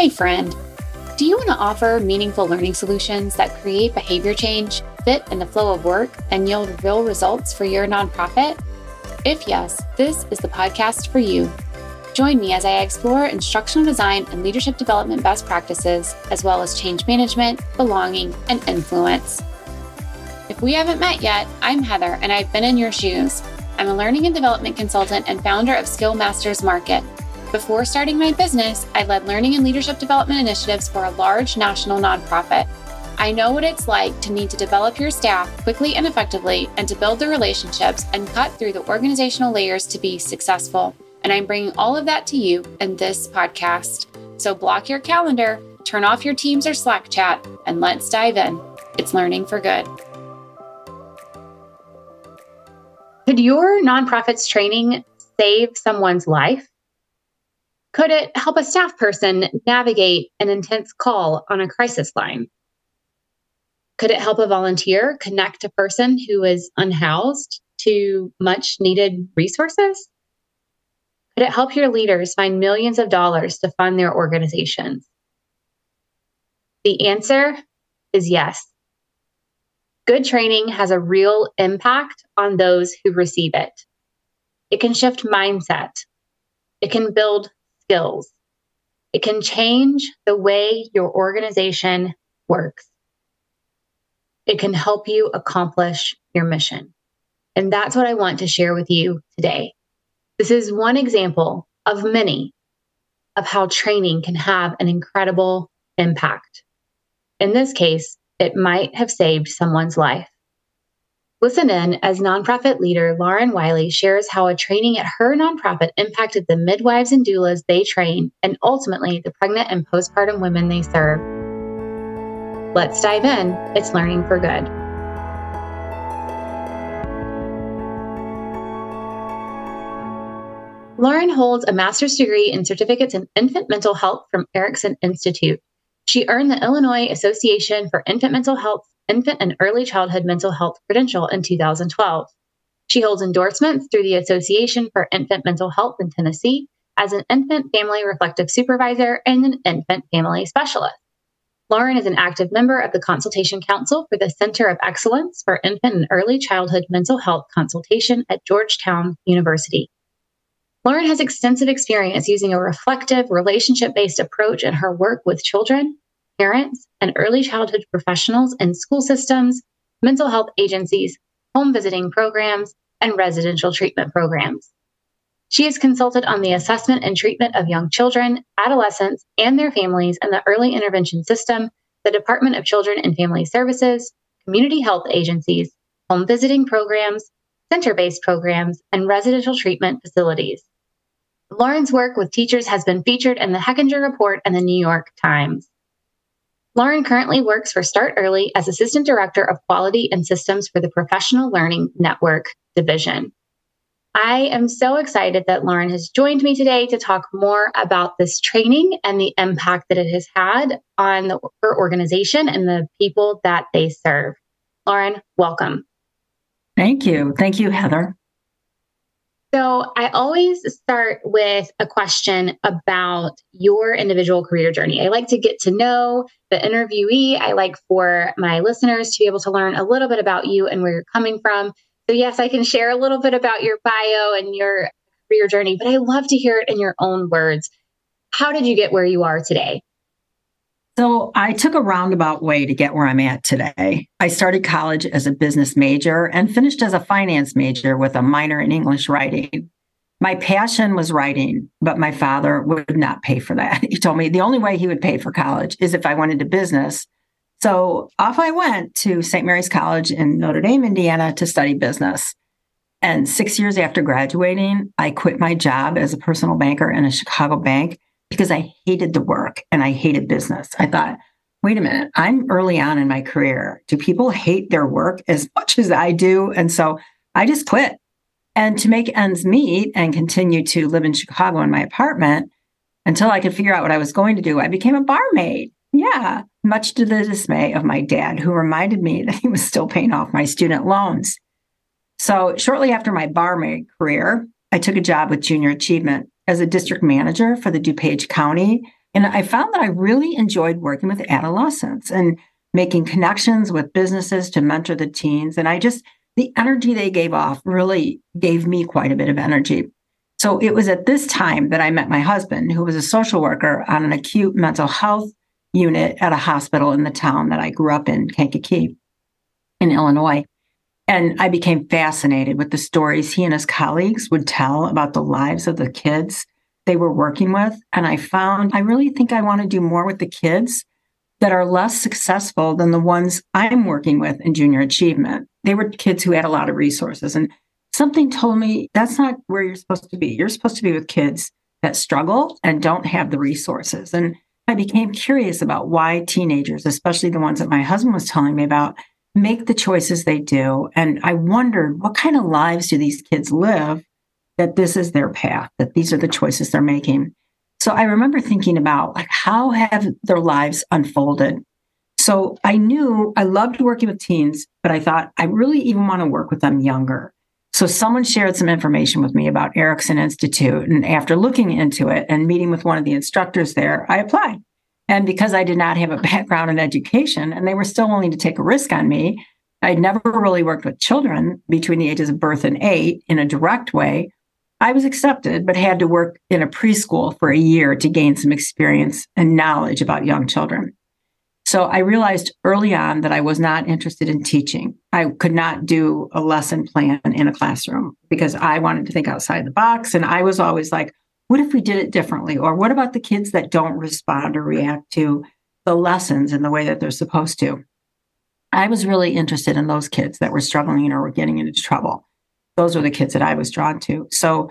Hey friend, do you want to offer meaningful learning solutions that create behavior change, fit in the flow of work, and yield real results for your nonprofit? If yes, this is the podcast for you. Join me as I explore instructional design and leadership development best practices, as well as change management, belonging, and influence. If we haven't met yet, I'm Heather, and I've been in your shoes. I'm a learning and development consultant and founder of Skillmasters Market. Before starting my business, I led learning and leadership development initiatives for a large national nonprofit. I know what it's like to need to develop your staff quickly and effectively, and to build the relationships and cut through the organizational layers to be successful. And I'm bringing all of that to you in this podcast. So block your calendar, turn off your Teams or Slack chat, and let's dive in. It's learning for good. Could your nonprofit's training save someone's life? Could it help a staff person navigate an intense call on a crisis line? Could it help a volunteer connect a person who is unhoused to much needed resources? Could it help your leaders find millions of dollars to fund their organizations? The answer is yes. Good training has a real impact on those who receive it. It can shift mindset. It can build skills. It can change the way your organization works. It can help you accomplish your mission. And that's what I want to share with you today. This is one example of many of how training can have an incredible impact. In this case, it might have saved someone's life. Listen in as nonprofit leader Lauren Wiley shares how a training at her nonprofit impacted the midwives and doulas they train, and ultimately the pregnant and postpartum women they serve. Let's dive in. It's learning for good. Lauren holds a master's degree and certificates in infant mental health from Erikson Institute. She earned the Illinois Association for Infant Mental Health, Infant, and Early Childhood Mental Health credential in 2012. She holds endorsements through the Association for Infant Mental Health in Tennessee as an infant family reflective supervisor and an infant family specialist. Lauren is an active member of the Consultation Council for the Center of Excellence for Infant and Early Childhood Mental Health Consultation at Georgetown University. Lauren has extensive experience using a reflective, relationship-based approach in her work with children, parents, and early childhood professionals in school systems, mental health agencies, home visiting programs, and residential treatment programs. She has consulted on the assessment and treatment of young children, adolescents, and their families in the early intervention system, the Department of Children and Family Services, community health agencies, home visiting programs, center-based programs, and residential treatment facilities. Lauren's work with teachers has been featured in the Heckinger Report and the New York Times. Lauren currently works for Start Early as Assistant Director of Quality and Systems for the Professional Learning Network Division. I am so excited that Lauren has joined me today to talk more about this training and the impact that it has had on her organization and the people that they serve. Lauren, welcome. Thank you. Thank you, Heather. So I always start with a question about your individual career journey. I like to get to know the interviewee. I like for my listeners to be able to learn a little bit about you and where you're coming from. So yes, I can share a little bit about your bio and your career journey, but I love to hear it in your own words. How did you get where you are today? So I took a roundabout way to get where I'm at today. I started college as a business major and finished as a finance major with a minor in English writing. My passion was writing, but my father would not pay for that. He told me the only way he would pay for college is if I went into business. So off I went to St. Mary's College in Notre Dame, Indiana, to study business. And 6 years after graduating, I quit my job as a personal banker in a Chicago bank, because I hated the work and I hated business. I thought, wait a minute, I'm early on in my career. Do people hate their work as much as I do? And so I just quit. And to make ends meet and continue to live in Chicago in my apartment until I could figure out what I was going to do, I became a barmaid. Yeah, much to the dismay of my dad, who reminded me that he was still paying off my student loans. So shortly after my barmaid career, I took a job with Junior Achievement as a district manager for the DuPage County And I found that I really enjoyed working with adolescents and making connections with businesses to mentor the teens. And the energy they gave off really gave me quite a bit of energy. So it was at this time that I met my husband, who was a social worker on an acute mental health unit at a hospital in the town that I grew up in, Kankakee, in Illinois. And I became fascinated with the stories he and his colleagues would tell about the lives of the kids they were working with. And I really think I want to do more with the kids that are less successful than the ones I'm working with in Junior Achievement. They were kids who had a lot of resources. And something told me that's not where you're supposed to be. You're supposed to be with kids that struggle and don't have the resources. And I became curious about why teenagers, especially the ones that my husband was telling me about, make the choices they do. And I wondered, what kind of lives do these kids live that this is their path, that these are the choices they're making? So I remember thinking about how have their lives unfolded? So I knew I loved working with teens, but I thought I really even want to work with them younger. So someone shared some information with me about Erikson Institute. And after looking into it and meeting with one of the instructors there, I applied. And because I did not have a background in education and they were still willing to take a risk on me, I'd never really worked with children between the ages of birth and 8 in a direct way. I was accepted, but had to work in a preschool for a year to gain some experience and knowledge about young children. So I realized early on that I was not interested in teaching. I could not do a lesson plan in a classroom because I wanted to think outside the box. And I was always like, what if we did it differently? Or what about the kids that don't respond or react to the lessons in the way that they're supposed to? I was really interested in those kids that were struggling or were getting into trouble. Those were the kids that I was drawn to. So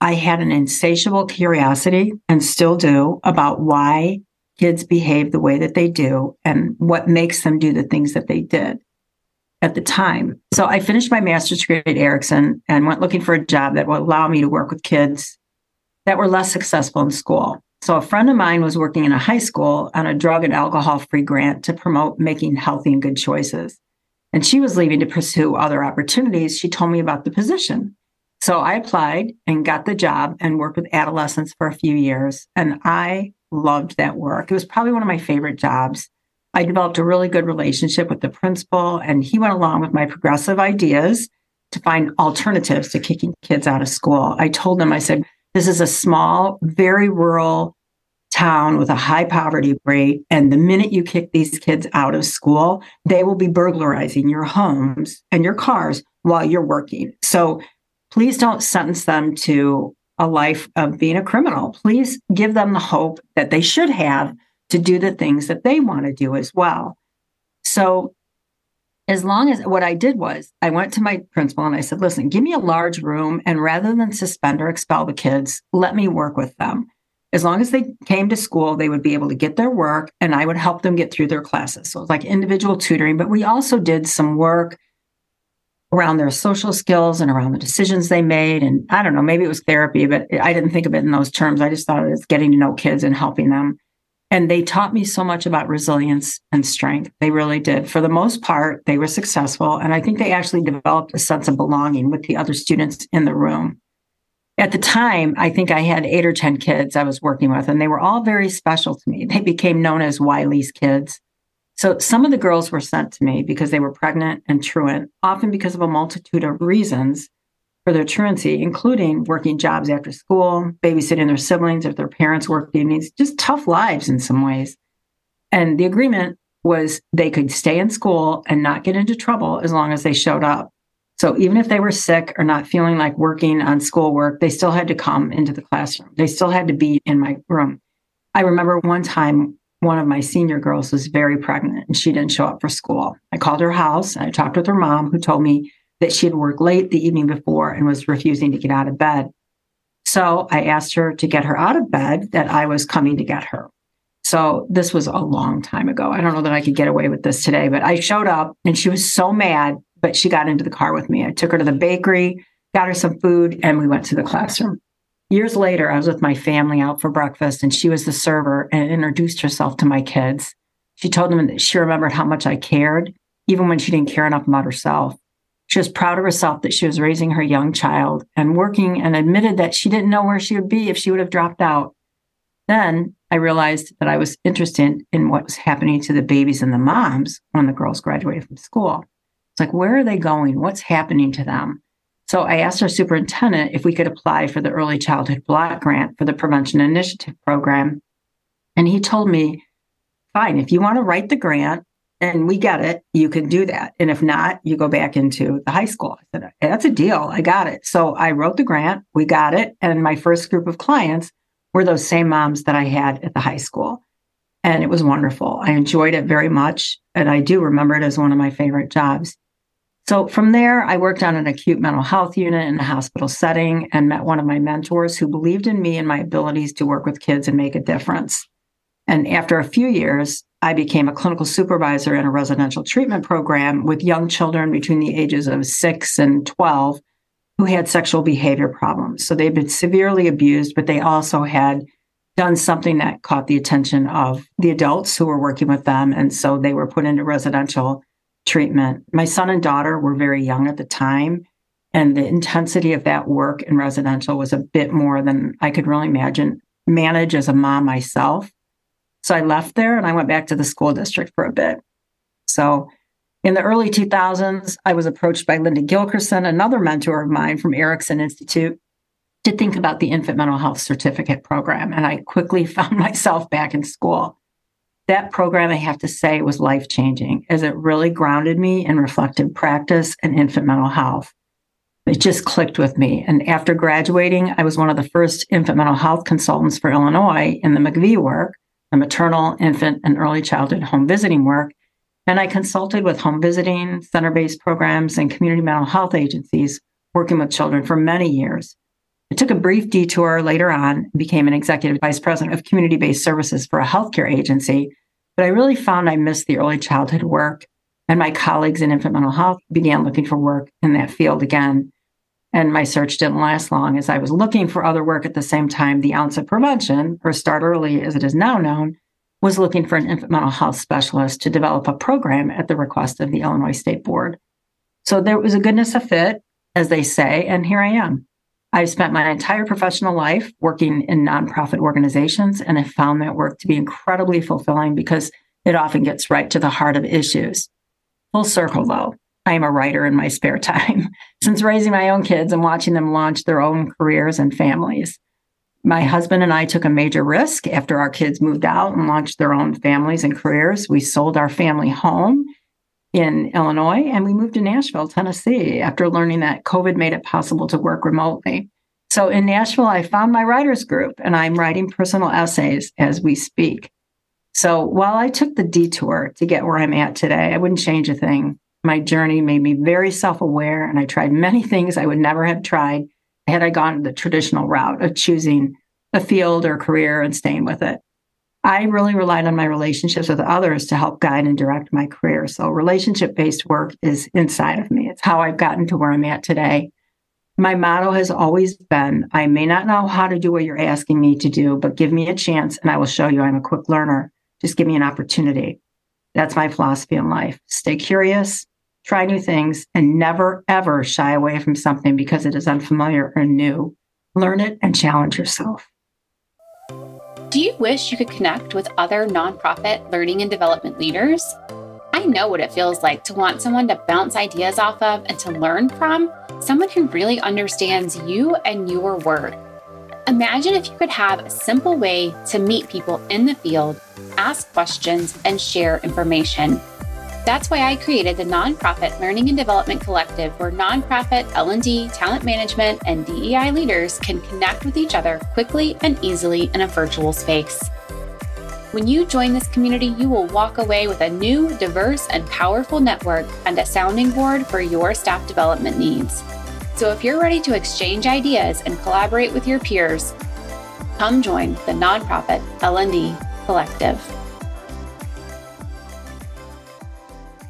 I had an insatiable curiosity, and still do, about why kids behave the way that they do and what makes them do the things that they did at the time. So I finished my master's degree at Erikson and went looking for a job that would allow me to work with kids that were less successful in school. So a friend of mine was working in a high school on a drug and alcohol-free grant to promote making healthy and good choices. And she was leaving to pursue other opportunities. She told me about the position. So I applied and got the job and worked with adolescents for a few years. And I loved that work. It was probably one of my favorite jobs. I developed a really good relationship with the principal, and he went along with my progressive ideas to find alternatives to kicking kids out of school. I told them, I said, this is a small, very rural town with a high poverty rate. And the minute you kick these kids out of school, they will be burglarizing your homes and your cars while you're working. So please don't sentence them to a life of being a criminal. Please give them the hope that they should have to do the things that they want to do as well. So as long as what I did was I went to my principal and I said, listen, give me a large room. And rather than suspend or expel the kids, let me work with them. As long as they came to school, they would be able to get their work, and I would help them get through their classes. So it was like individual tutoring, but we also did some work around their social skills and around the decisions they made. And I don't know, maybe it was therapy, but I didn't think of it in those terms. I just thought it was getting to know kids and helping them. And they taught me so much about resilience and strength. They really did. For the most part, they were successful. And I think they actually developed a sense of belonging with the other students in the room. At the time, I think I had 8 or 10 kids I was working with, and they were all very special to me. They became known as Wiley's kids. So some of the girls were sent to me because they were pregnant and truant, often because of a multitude of reasons for their truancy, including working jobs after school, babysitting their siblings if their parents worked evenings, just tough lives in some ways. And the agreement was they could stay in school and not get into trouble as long as they showed up. So even if they were sick or not feeling like working on schoolwork, they still had to come into the classroom. They still had to be in my room. I remember one time, one of my senior girls was very pregnant and she didn't show up for school. I called her house and I talked with her mom, who told me that she had worked late the evening before and was refusing to get out of bed. So I asked her to get her out of bed, that I was coming to get her. So this was a long time ago. I don't know that I could get away with this today, but I showed up and she was so mad. But she got into the car with me. I took her to the bakery, got her some food, and we went to the classroom. Years later, I was with my family out for breakfast, and she was the server and introduced herself to my kids. She told them that she remembered how much I cared, even when she didn't care enough about herself. She was proud of herself that she was raising her young child and working, and admitted that she didn't know where she would be if she would have dropped out. Then I realized that I was interested in what was happening to the babies and the moms when the girls graduated from school. It's like, where are they going? What's happening to them? So I asked our superintendent if we could apply for the Early Childhood Block Grant for the Prevention Initiative Program. And he told me, fine, if you want to write the grant and we get it, you can do that. And if not, you go back into the high school. I said, that's a deal. I got it. So I wrote the grant. We got it. And my first group of clients were those same moms that I had at the high school. And it was wonderful. I enjoyed it very much. And I do remember it as one of my favorite jobs. So from there, I worked on an acute mental health unit in a hospital setting and met one of my mentors who believed in me and my abilities to work with kids and make a difference. And after a few years, I became a clinical supervisor in a residential treatment program with young children between the ages of 6 and 12 who had sexual behavior problems. So they'd been severely abused, but they also had done something that caught the attention of the adults who were working with them. And so they were put into residential treatment. My son and daughter were very young at the time, and the intensity of that work in residential was a bit more than I could really imagine manage as a mom myself. So I left there and I went back to the school district for a bit. So in the early 2000s, I was approached by Linda Gilkerson, another mentor of mine from Erikson Institute, to think about the infant mental health certificate program. And I quickly found myself back in school. That program, I have to say, was life-changing as it really grounded me in reflective practice and infant mental health. It just clicked with me. And after graduating, I was one of the first infant mental health consultants for Illinois in the McVie work, the maternal, infant, and early childhood home visiting work. And I consulted with home visiting, center-based programs, and community mental health agencies working with children for many years. I took a brief detour later on and became an executive vice president of community-based services for a healthcare agency. But I really found I missed the early childhood work, and my colleagues in infant mental health began looking for work in that field again. And my search didn't last long, as I was looking for other work at the same time. The Ounce of Prevention, or Start Early as it is now known, was looking for an infant mental health specialist to develop a program at the request of the Illinois State Board. So there was a goodness of fit, as they say, and here I am. I've spent my entire professional life working in nonprofit organizations, and I found that work to be incredibly fulfilling because it often gets right to the heart of issues. Full circle, though. I am a writer in my spare time since raising my own kids and watching them launch their own careers and families. My husband and I took a major risk after our kids moved out and launched their own families and careers. We sold our family home in Illinois and we moved to Nashville, Tennessee, after learning that COVID made it possible to work remotely. So in Nashville, I found my writers group and I'm writing personal essays as we speak. So while I took the detour to get where I'm at today, I wouldn't change a thing. My journey made me very self-aware, and I tried many things I would never have tried had I gone the traditional route of choosing a field or career and staying with it. I really relied on my relationships with others to help guide and direct my career. So relationship-based work is inside of me. It's how I've gotten to where I'm at today. My motto has always been, I may not know how to do what you're asking me to do, but give me a chance and I will show you I'm a quick learner. Just give me an opportunity. That's my philosophy in life. Stay curious. Try new things, and never, ever shy away from something because it is unfamiliar or new. Learn it and challenge yourself. Do you wish you could connect with other nonprofit learning and development leaders? I know what it feels like to want someone to bounce ideas off of and to learn from, someone who really understands you and your work. Imagine if you could have a simple way to meet people in the field, ask questions, and share information. That's why I created the Nonprofit Learning and Development Collective, where nonprofit, L&D, talent management, and DEI leaders can connect with each other quickly and easily in a virtual space. When you join this community, you will walk away with a new, diverse, and powerful network and a sounding board for your staff development needs. So if you're ready to exchange ideas and collaborate with your peers, come join the Nonprofit L&D Collective.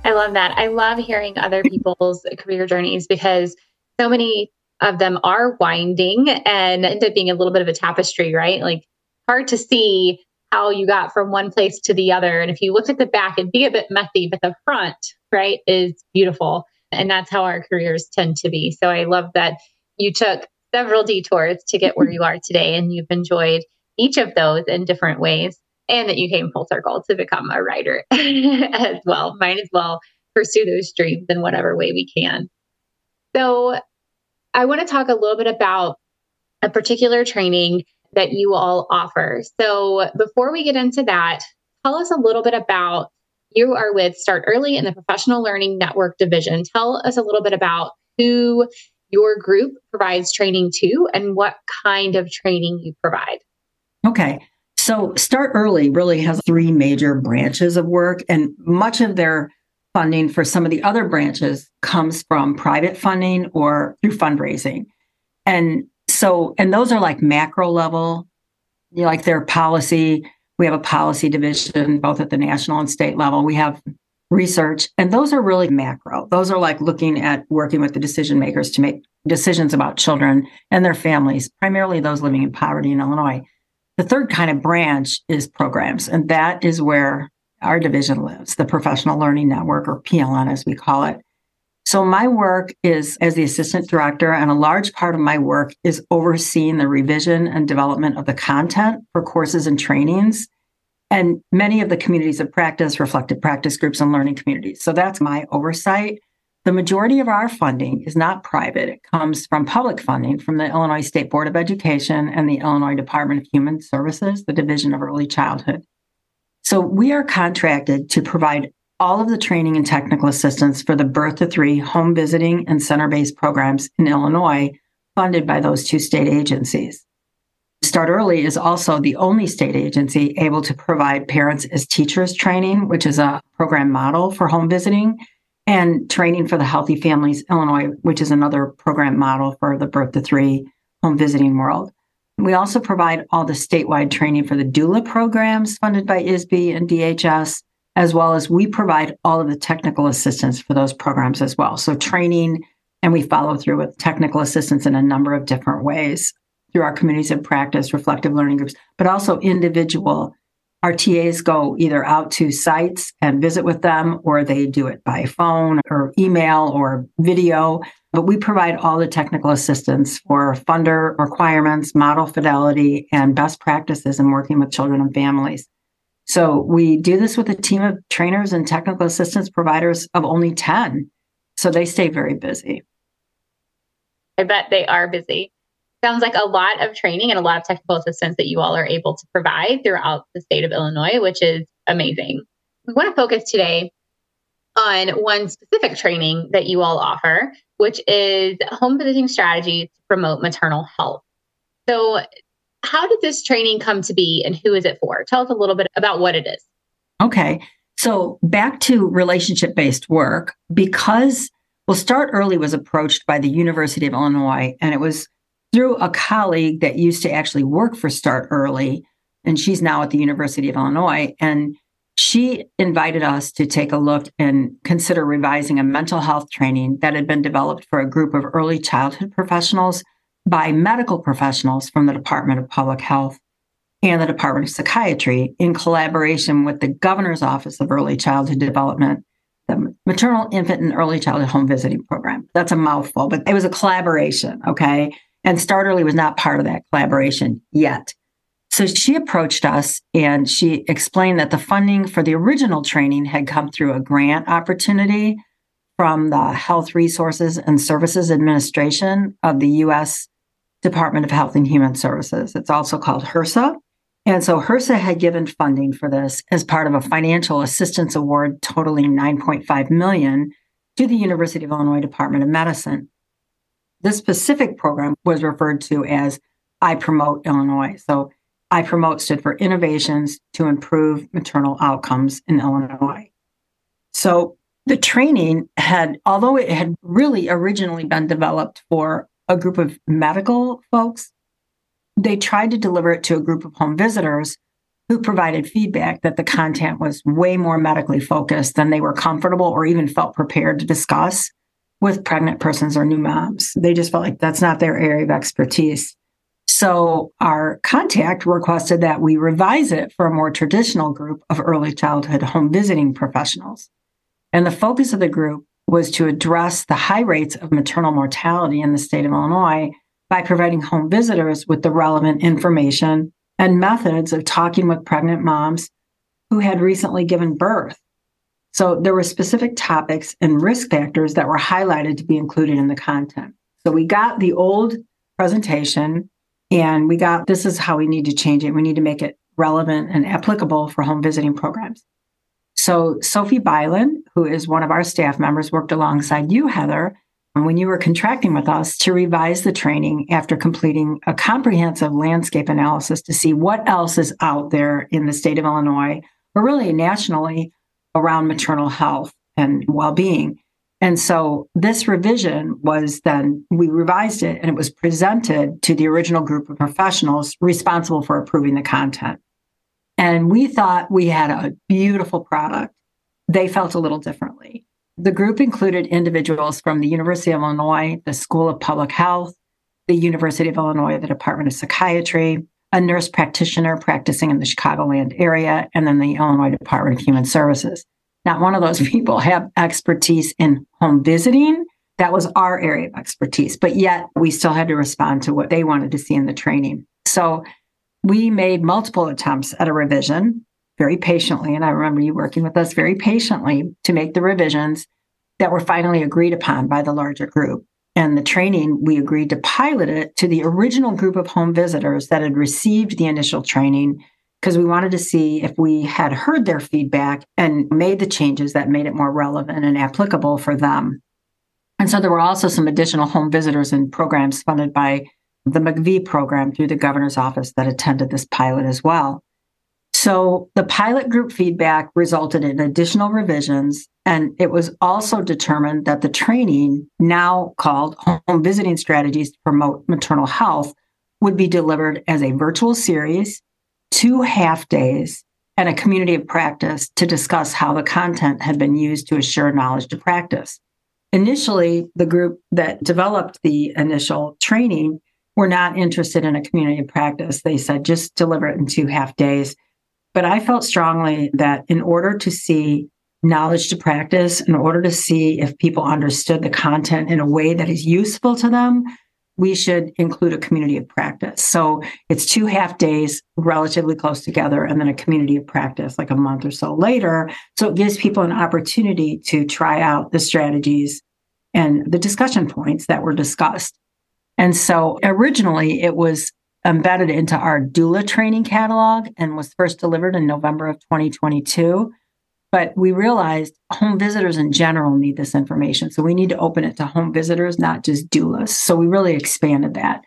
I love that. I love hearing other people's career journeys because so many of them are winding and end up being a little bit of a tapestry, right? Like hard to see how you got from one place to the other. And if you looked at the back, it'd be a bit messy, but the front, right, is beautiful. And that's how our careers tend to be. So I love that you took several detours to get where you are today and you've enjoyed each of those in different ways, and that you came full circle to become a writer as well. Might as well pursue those dreams in whatever way we can. So I want to talk a little bit about a particular training that you all offer. So before we get into that, tell us a little bit about, you are with Start Early in the Professional Learning Network Division. Tell us a little bit about who your group provides training to and what kind of training you provide. Okay. So Start Early really has three major branches of work, and much of their funding for some of the other branches comes from private funding or through fundraising. And so, and those are like macro level, you know, like their policy. We have a policy division, both at the national and state level. We have research, and those are really macro. Those are like looking at working with the decision makers to make decisions about children and their families, primarily those living in poverty in Illinois. The third kind of branch is programs, and that is where our division lives, the Professional Learning Network, or PLN as we call it. So my work is as the assistant director, and a large part of my work is overseeing the revision and development of the content for courses and trainings, and many of the communities of practice, reflective practice groups, and learning communities. So that's my oversight. The majority of our funding is not private. It comes from public funding from the Illinois State Board of Education and the Illinois Department of Human Services, the Division of Early Childhood. So we are contracted to provide all of the training and technical assistance for the birth to three home visiting and center-based programs in Illinois, funded by those two state agencies. Start Early is also the only state agency able to provide Parents as Teachers training, which is a program model for home visiting, and training for the Healthy Families Illinois, which is another program model for the birth to three home visiting world. We also provide all the statewide training for the doula programs funded by ISBE and DHS, as well as we provide all of the technical assistance for those programs as well. So training, and we follow through with technical assistance in a number of different ways through our communities of practice, reflective learning groups, but also individual. Our TAs go either out to sites and visit with them, or they do it by phone or email or video. But we provide all the technical assistance for funder requirements, model fidelity, and best practices in working with children and families. So we do this with a team of trainers and technical assistance providers of only 10. So they stay very busy. I bet they are busy. Sounds like a lot of training and a lot of technical assistance that you all are able to provide throughout the state of Illinois, which is amazing. We want to focus today on one specific training that you all offer, which is home visiting strategies to promote maternal health. So how did this training come to be, and who is it for? Tell us a little bit about what it is. Okay. So back to relationship-based work, because, well, Start Early was approached by the University of Illinois, and it was through a colleague that used to actually work for Start Early, and she's now at the University of Illinois, and she invited us to take a look and consider revising a mental health training that had been developed for a group of early childhood professionals by medical professionals from the Department of Public Health and the Department of Psychiatry in collaboration with the Governor's Office of Early Childhood Development, the Maternal, Infant, and Early Childhood Home Visiting Program. That's a mouthful, but it was a collaboration, okay? And Start Early was not part of that collaboration yet. So she approached us, and she explained that the funding for the original training had come through a grant opportunity from the Health Resources and Services Administration of the U.S. Department of Health and Human Services. It's also called HRSA. And so HRSA had given funding for this as part of a financial assistance award totaling $9.5 million to the University of Illinois Department of Medicine. This specific program was referred to as I Promote Illinois. So I Promote stood for Innovations to Improve Maternal Outcomes in Illinois. So the training had, although it had really originally been developed for a group of medical folks, they tried to deliver it to a group of home visitors who provided feedback that the content was way more medically focused than they were comfortable or even felt prepared to discuss with pregnant persons or new moms. They just felt like that's not their area of expertise. So our contact requested that we revise it for a more traditional group of early childhood home visiting professionals. And the focus of the group was to address the high rates of maternal mortality in the state of Illinois by providing home visitors with the relevant information and methods of talking with pregnant moms who had recently given birth. So there were specific topics and risk factors that were highlighted to be included in the content. So we got the old presentation and we got, this is how we need to change it. We need to make it relevant and applicable for home visiting programs. So Sophie Byland, who is one of our staff members, worked alongside you, Heather, when you were contracting with us to revise the training after completing a comprehensive landscape analysis to see what else is out there in the state of Illinois, or really nationally, around maternal health and well-being. And so this revision was then, we revised it and it was presented to the original group of professionals responsible for approving the content. And we thought we had a beautiful product. They felt a little differently. The group included individuals from the University of Illinois, the School of Public Health, the University of Illinois, the Department of Psychiatry, a nurse practitioner practicing in the Chicagoland area, and then the Illinois Department of Human Services. Not one of those people have expertise in home visiting. That was our area of expertise, but yet we still had to respond to what they wanted to see in the training. So we made multiple attempts at a revision very patiently, and I remember you working with us very patiently to make the revisions that were finally agreed upon by the larger group. And the training, we agreed to pilot it to the original group of home visitors that had received the initial training because we wanted to see if we had heard their feedback and made the changes that made it more relevant and applicable for them. And so there were also some additional home visitors and programs funded by the McVie program through the Governor's Office that attended this pilot as well. So the pilot group feedback resulted in additional revisions, and it was also determined that the training, now called Home Visiting Strategies to Promote Maternal Health, would be delivered as a virtual series, 2 half days, and a community of practice to discuss how the content had been used to assure knowledge to practice. Initially, the group that developed the initial training were not interested in a community of practice. They said, just deliver it in 2 half days. But I felt strongly that in order to see knowledge to practice, in order to see if people understood the content in a way that is useful to them, we should include a community of practice. So it's 2 half days relatively close together and then a community of practice like a month or so later. So it gives people an opportunity to try out the strategies and the discussion points that were discussed. And so originally it was embedded into our doula training catalog and was first delivered in November of 2022. But we realized home visitors in general need this information. So we need to open it to home visitors, not just doulas. So we really expanded that.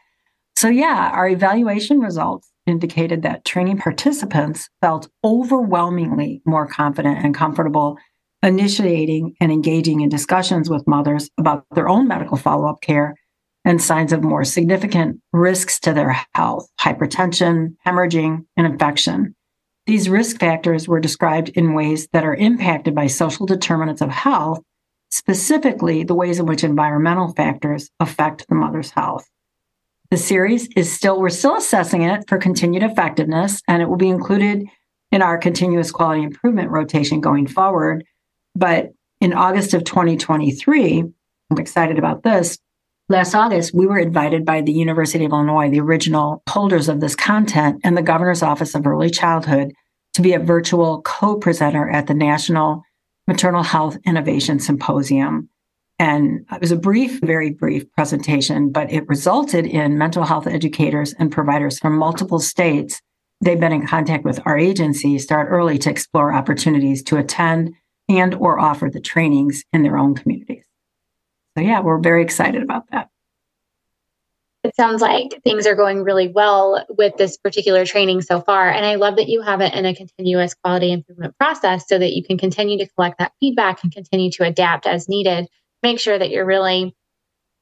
So yeah, our evaluation results indicated that training participants felt overwhelmingly more confident and comfortable initiating and engaging in discussions with mothers about their own medical follow-up care and signs of more significant risks to their health, hypertension, hemorrhaging, and infection. These risk factors were described in ways that are impacted by social determinants of health, specifically the ways in which environmental factors affect the mother's health. The series is still, we're still assessing it for continued effectiveness, and it will be included in our continuous quality improvement rotation going forward. But in August of 2023, I'm excited about this, last August, we were invited by the University of Illinois, the original holders of this content, and the Governor's Office of Early Childhood to be a virtual co-presenter at the National Maternal Health Innovation Symposium. And it was a brief, very brief presentation, but it resulted in mental health educators and providers from multiple states. They've been in contact with our agency, Start Early, to explore opportunities to attend and or offer the trainings in their own communities. So yeah, we're very excited about that. It sounds like things are going really well with this particular training so far. And I love that you have it in a continuous quality improvement process so that you can continue to collect that feedback and continue to adapt as needed. Make sure that you're really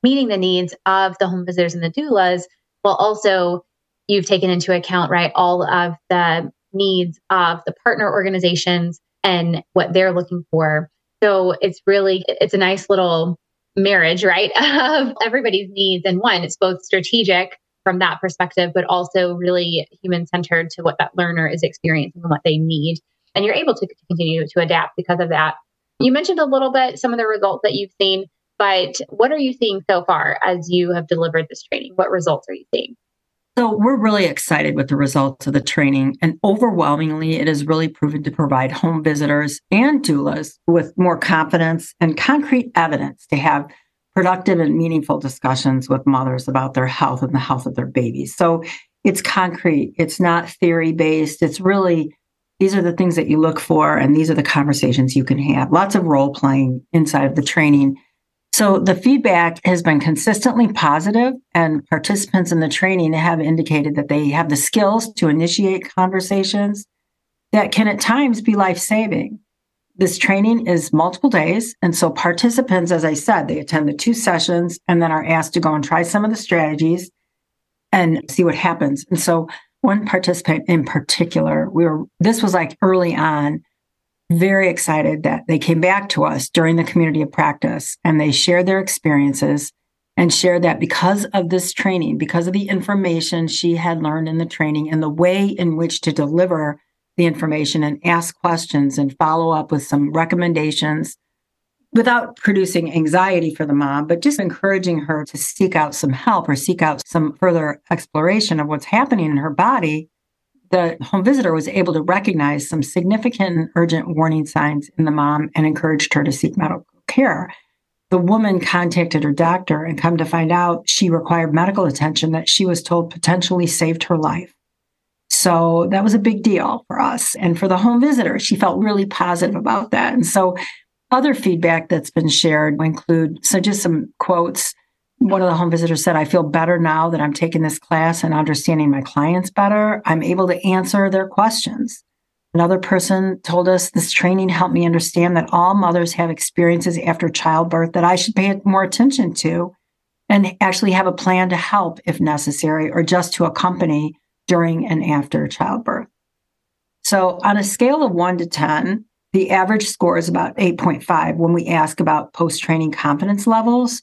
meeting the needs of the home visitors and the doulas, while also you've taken into account, right, all of the needs of the partner organizations and what they're looking for. So it's a nice little marriage, right, of everybody's needs in one. It's both strategic from that perspective, but also really human-centered to what that learner is experiencing and what they need. And you're able to continue to adapt because of that. You mentioned a little bit some of the results that you've seen, but what are you seeing so far as you have delivered this training? What results are you seeing? So we're really excited with the results of the training, and overwhelmingly, it has really proven to provide home visitors and doulas with more confidence and concrete evidence to have productive and meaningful discussions with mothers about their health and the health of their babies. So it's concrete. It's not theory-based. It's really, these are the things that you look for, and these are the conversations you can have. Lots of role-playing inside of the training. So the feedback has been consistently positive, and participants in the training have indicated that they have the skills to initiate conversations that can at times be life-saving. This training is multiple days, and so participants, as I said, they attend the 2 sessions and then are asked to go and try some of the strategies and see what happens. And so one participant in particular, this was like early on, very excited that they came back to us during the community of practice, and they shared their experiences and shared that because of this training, because of the information she had learned in the training and the way in which to deliver the information and ask questions and follow up with some recommendations without producing anxiety for the mom, but just encouraging her to seek out some help or seek out some further exploration of what's happening in her body, the home visitor was able to recognize some significant and urgent warning signs in the mom and encouraged her to seek medical care. The woman contacted her doctor, and come to find out, she required medical attention that she was told potentially saved her life. So that was a big deal for us. And for the home visitor, she felt really positive about that. And so other feedback that's been shared include, so just some quotes. One of the home visitors said, "I feel better now that I'm taking this class and understanding my clients better. I'm able to answer their questions." Another person told us, "This training helped me understand that all mothers have experiences after childbirth that I should pay more attention to and actually have a plan to help if necessary or just to accompany during and after childbirth." So on a scale of 1 to 10, the average score is about 8.5 when we ask about post-training confidence levels.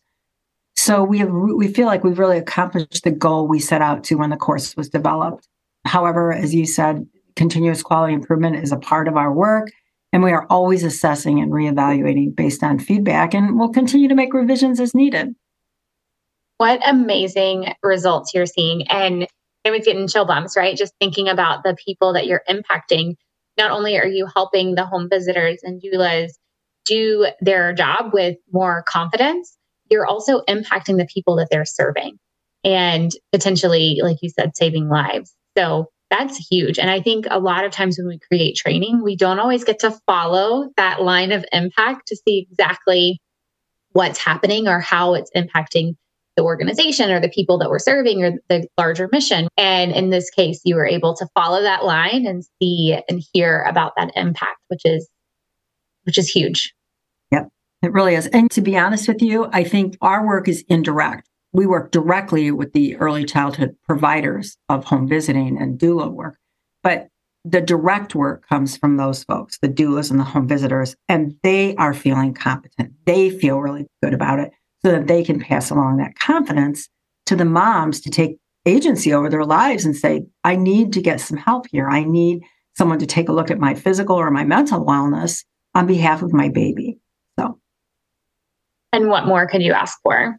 So we feel like we've really accomplished the goal we set out to when the course was developed. However, as you said, continuous quality improvement is a part of our work, and we are always assessing and reevaluating based on feedback, and we'll continue to make revisions as needed. What amazing results you're seeing. And I was getting chill bumps, right? Just thinking about the people that you're impacting. Not only are you helping the home visitors and doulas do their job with more confidence, you're also impacting the people that they're serving and potentially, like you said, saving lives. So that's huge. And I think a lot of times when we create training, we don't always get to follow that line of impact to see exactly what's happening or how it's impacting the organization or the people that we're serving or the larger mission. And in this case, you were able to follow that line and see and hear about that impact, which is huge. It really is. And to be honest with you, I think our work is indirect. We work directly with the early childhood providers of home visiting and doula work. But the direct work comes from those folks, the doulas and the home visitors, and they are feeling competent. They feel really good about it so that they can pass along that confidence to the moms to take agency over their lives and say, I need to get some help here. I need someone to take a look at my physical or my mental wellness on behalf of my baby. So. And what more could you ask for?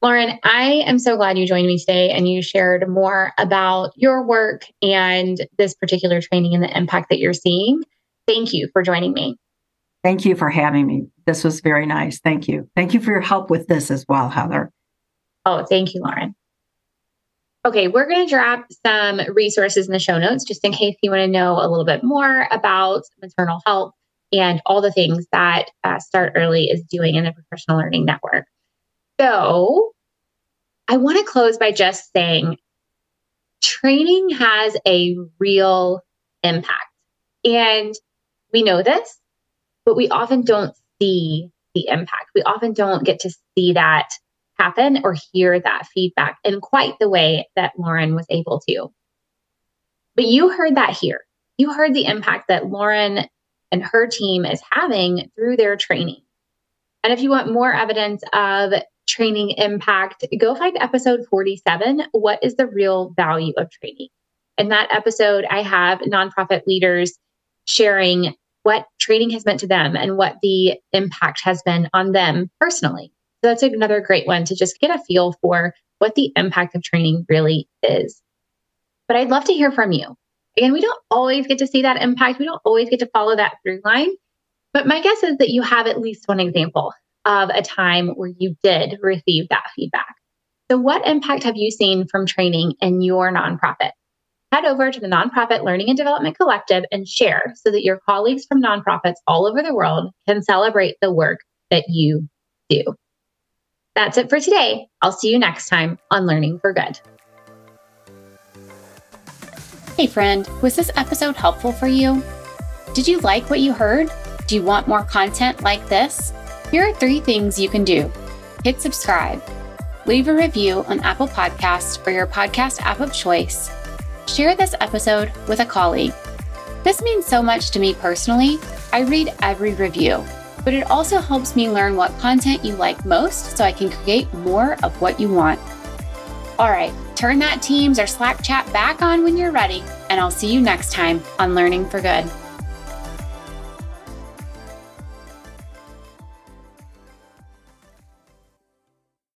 Lauren, I am so glad you joined me today and you shared more about your work and this particular training and the impact that you're seeing. Thank you for joining me. Thank you for having me. This was very nice. Thank you. Thank you for your help with this as well, Heather. Oh, thank you, Lauren. Okay, we're going to drop some resources in the show notes just in case you want to know a little bit more about maternal health and all the things that Start Early is doing in the Professional Learning Network. So I want to close by just saying training has a real impact. And we know this, but we often don't see the impact. We often don't get to see that happen or hear that feedback in quite the way that Lauren was able to. But you heard that here. You heard the impact that Lauren and her team is having through their training. And if you want more evidence of training impact, go find episode 47, What is the Real Value of Training? In that episode, I have nonprofit leaders sharing what training has meant to them and what the impact has been on them personally. So that's another great one to just get a feel for what the impact of training really is. But I'd love to hear from you. Again, we don't always get to see that impact. We don't always get to follow that through line. But my guess is that you have at least one example of a time where you did receive that feedback. So what impact have you seen from training in your nonprofit? Head over to the Nonprofit Learning and Development Collective and share so that your colleagues from nonprofits all over the world can celebrate the work that you do. That's it for today. I'll see you next time on Learning for Good. Hey friend, was this episode helpful for you? Did you like what you heard? Do you want more content like this? Here are 3 things you can do. Hit subscribe, leave a review on Apple Podcasts or your podcast app of choice, share this episode with a colleague. This means so much to me personally. I read every review, but it also helps me learn what content you like most so I can create more of what you want. All right, turn that Teams or Slack chat back on when you're ready, and I'll see you next time on Learning for Good.